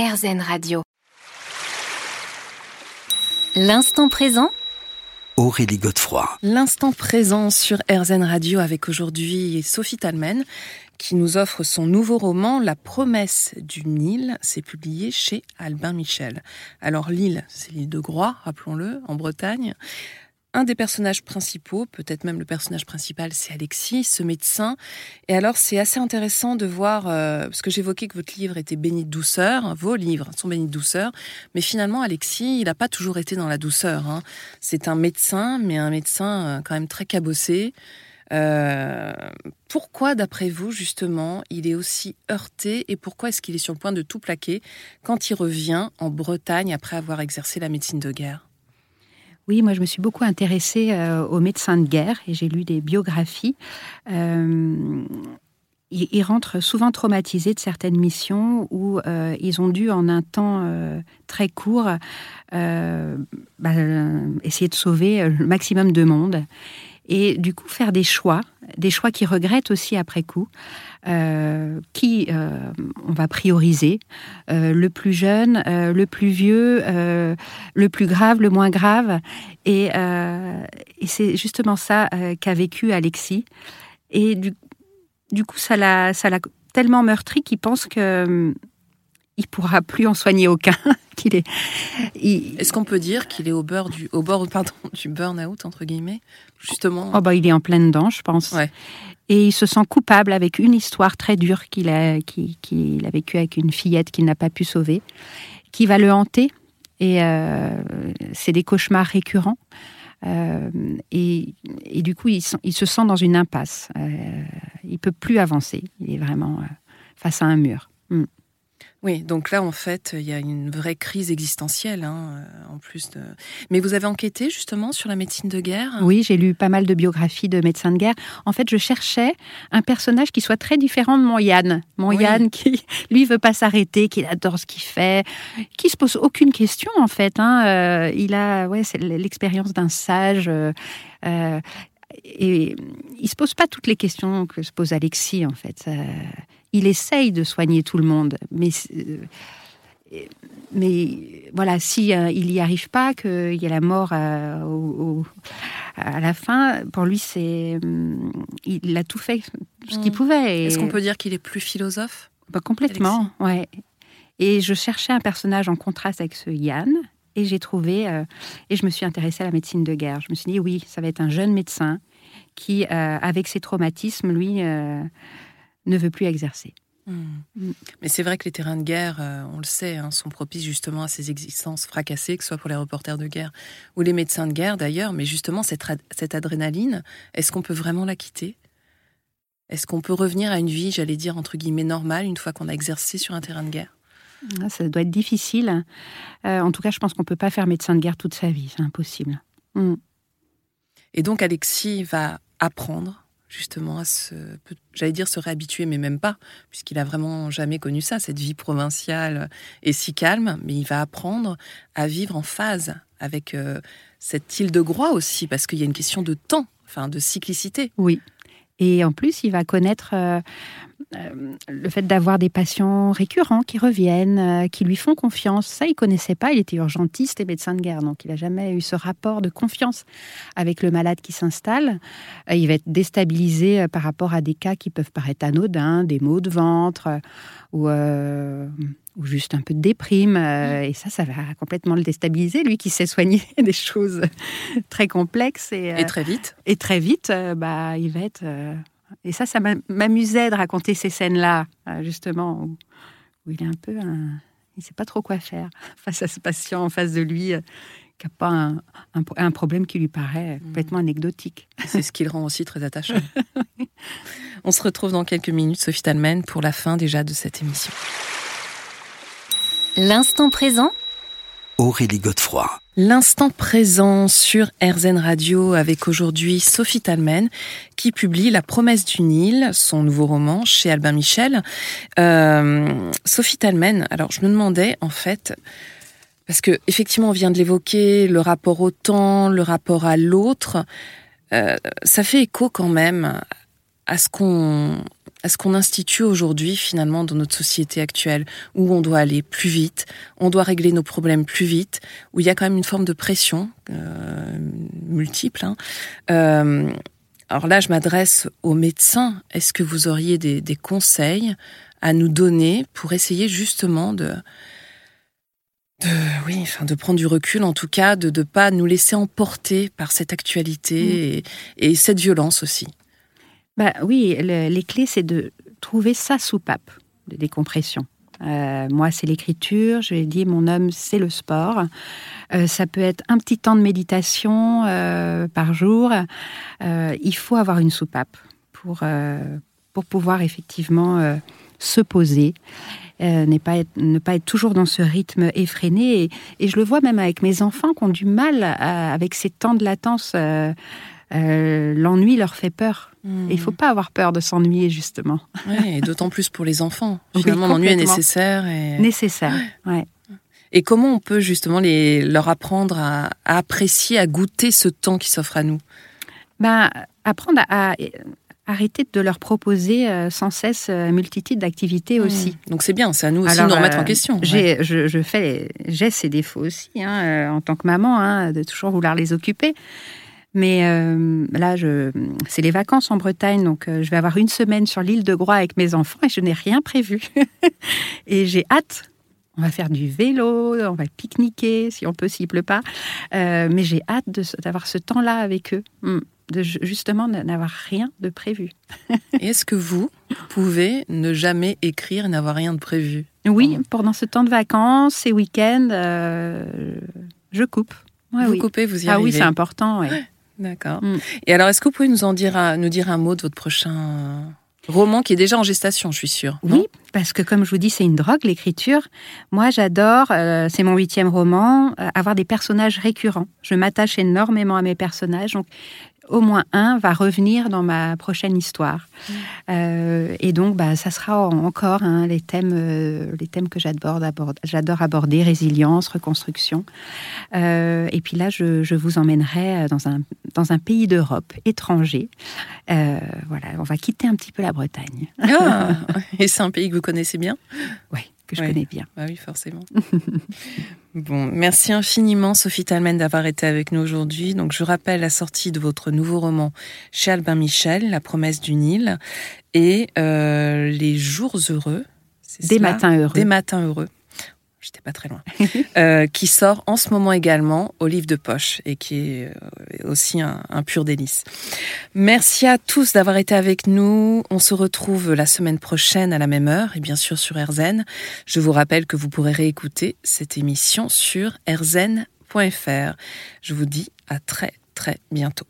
AirZen Radio. L'instant présent ? Aurélie Godefroy. L'instant présent sur AirZen Radio avec aujourd'hui Sophie Tal Men qui nous offre son nouveau roman La Promesse du Nil. C'est publié chez Albin Michel. Alors l'île, c'est l'île de Groix, rappelons-le, en Bretagne. Un des personnages principaux, peut-être même le personnage principal, c'est Alexis, ce médecin. Et alors, c'est assez intéressant de voir, parce que j'évoquais que votre livre était béni de douceur, vos livres sont bénis de douceur, mais finalement, Alexis, il n'a pas toujours été dans la douceur. Hein. C'est un médecin, mais un médecin quand même très cabossé. Pourquoi, d'après vous, justement, il est aussi heurté et pourquoi est-ce qu'il est sur le point de tout plaquer quand il revient en Bretagne après avoir exercé la médecine de guerre ? Oui, moi je me suis beaucoup intéressée aux médecins de guerre et j'ai lu des biographies. Ils rentrent souvent traumatisés de certaines missions où ils ont dû en un temps très court essayer de sauver le maximum de monde. Et du coup, faire des choix qu'ils regrettent aussi après coup, qui on va prioriser, le plus jeune, le plus vieux, le plus grave, le moins grave. Et c'est justement ça qu'a vécu Alexis. Et du coup, ça l'a tellement meurtri qu'il pense que... il ne pourra plus en soigner aucun. Est-ce qu'on peut dire qu'il est au bord du burn-out, entre guillemets, justement ? Il est en pleine dent, je pense. Ouais. Et il se sent coupable avec une histoire très dure qu'il a vécue avec une fillette qu'il n'a pas pu sauver, qui va le hanter. Et c'est des cauchemars récurrents. Et du coup, il se sent dans une impasse. Il ne peut plus avancer. Il est vraiment face à un mur. Mm. Oui, donc là, en fait, il y a une vraie crise existentielle, en plus de... Mais vous avez enquêté, justement, sur la médecine de guerre ? Oui, j'ai lu pas mal de biographies de médecins de guerre. En fait, je cherchais un personnage qui soit très différent de mon Yann. Yann qui, lui, veut pas s'arrêter, qui adore ce qu'il fait, qui se pose aucune question, en fait. Il a c'est l'expérience d'un sage... et il se pose pas toutes les questions que se pose Alexis, en fait. Il essaye de soigner tout le monde, mais voilà, si il y arrive pas, qu'il y a la mort à la fin, pour lui, il a tout fait ce qu'il pouvait. Et... Est-ce qu'on peut dire qu'il est plus philosophe ? Complètement, Alexis. Ouais. Et je cherchais un personnage en contraste avec ce Yann. Et j'ai trouvé, et je me suis intéressée à la médecine de guerre. Je me suis dit, oui, ça va être un jeune médecin qui, avec ses traumatismes, lui, ne veut plus exercer. Mmh. Mais c'est vrai que les terrains de guerre, on le sait, sont propices justement à ces existences fracassées, que ce soit pour les reporters de guerre ou les médecins de guerre d'ailleurs. Mais justement, cette adrénaline, est-ce qu'on peut vraiment la quitter ? Est-ce qu'on peut revenir à une vie, j'allais dire, entre guillemets, normale, une fois qu'on a exercé sur un terrain de guerre ? Ça doit être difficile. En tout cas, je pense qu'on ne peut pas faire médecin de guerre toute sa vie. C'est impossible. Mm. Et donc, Alexis va apprendre, justement, à se réhabituer, mais même pas, puisqu'il a vraiment jamais connu ça, cette vie provinciale et si calme. Mais il va apprendre à vivre en phase avec cette île de Groix aussi, parce qu'il y a une question de temps, enfin de cyclicité. Oui. Et en plus, il va connaître le fait d'avoir des patients récurrents qui reviennent, qui lui font confiance. Ça, il ne connaissait pas. Il était urgentiste et médecin de guerre. Donc, il n'a jamais eu ce rapport de confiance avec le malade qui s'installe. Il va être déstabilisé par rapport à des cas qui peuvent paraître anodins, des maux de ventre ou juste un peu de déprime. Et ça va complètement le déstabiliser. Lui qui sait soigner des choses très complexes. Et très vite. Et très vite, il va être... Et ça m'amusait de raconter ces scènes-là, justement, où il est un peu... Il ne sait pas trop quoi faire face à ce patient en face de lui, qui n'a pas un problème qui lui paraît complètement anecdotique. C'est ce qui le rend aussi très attachant. On se retrouve dans quelques minutes, Sophie Tal Men, pour la fin déjà de cette émission. L'instant présent, Aurélie Godefroy. L'instant présent sur AirZen Radio avec aujourd'hui Sophie Tal Men qui publie La Promesse du Nil, son nouveau roman chez Albin Michel. Sophie Tal Men, alors je me demandais en fait, parce que effectivement on vient de l'évoquer, le rapport au temps, le rapport à l'autre, ça fait écho quand même à ce qu'on à ce qu'on institue aujourd'hui finalement dans notre société actuelle, où on doit aller plus vite, on doit régler nos problèmes plus vite, où il y a quand même une forme de pression multiple. Alors là, je m'adresse aux médecins. Est-ce que vous auriez des conseils à nous donner pour essayer justement de prendre du recul, en tout cas, de ne pas nous laisser emporter par cette actualité et cette violence aussi? Les clés, c'est de trouver sa soupape de décompression. Moi, c'est l'écriture, je l'ai dit, mon homme, c'est le sport. Ça peut être un petit temps de méditation par jour. Il faut avoir une soupape pour pouvoir effectivement se poser. Ne pas être toujours dans ce rythme effréné. Et je le vois même avec mes enfants qui ont du mal avec ces temps de latence. L'ennui leur fait peur. Et il ne faut pas avoir peur de s'ennuyer, justement. Oui, et d'autant plus pour les enfants. Finalement, oui, l'ennui est nécessaire. Nécessaire, oui. Et comment on peut justement leur apprendre à apprécier, à goûter ce temps qui s'offre à nous? Apprendre à arrêter de leur proposer sans cesse multitude d'activités aussi. Donc c'est bien, c'est à nous aussi de nous remettre en question. Ouais. J'ai ces défauts aussi, en tant que maman, de toujours vouloir les occuper. Mais là, c'est les vacances en Bretagne, donc je vais avoir une semaine sur l'île de Groix avec mes enfants et je n'ai rien prévu. Et j'ai hâte. On va faire du vélo, on va pique-niquer, si on peut, s'il ne pleut pas. Mais j'ai hâte d'avoir ce temps-là avec eux. De justement n'avoir rien de prévu. Est-ce que vous pouvez ne jamais écrire et n'avoir rien de prévu? Oui, pendant ce temps de vacances, ces week-ends, je coupe. Coupez, vous y arrivez. Ah oui, c'est important. Ouais. D'accord. Et alors, est-ce que vous pouvez nous en dire un mot de votre prochain roman qui est déjà en gestation, je suis sûre? Oui, parce que comme je vous dis, c'est une drogue, l'écriture. Moi, j'adore, c'est mon 8e roman, avoir des personnages récurrents. Je m'attache énormément à mes personnages, donc au moins un va revenir dans ma prochaine histoire. Et donc, ça sera encore les thèmes que j'adore aborder, résilience, reconstruction. Et puis là, je vous emmènerai dans un pays d'Europe étranger. On va quitter un petit peu la Bretagne. Et c'est un pays que vous connaissez bien ? Oui. Que je connais bien. Oui, forcément. Merci infiniment, Sophie Tal Men, d'avoir été avec nous aujourd'hui. Donc, je rappelle la sortie de votre nouveau roman chez Albin Michel, La Promesse du Nil, et Les Jours heureux. Des matins heureux. J'étais pas très loin. Qui sort en ce moment également au livre de poche et qui est aussi un pur délice. Merci à tous d'avoir été avec nous. On se retrouve la semaine prochaine à la même heure et bien sûr sur AirZen. Je vous rappelle que vous pourrez réécouter cette émission sur airzen.fr. Je vous dis à très très bientôt.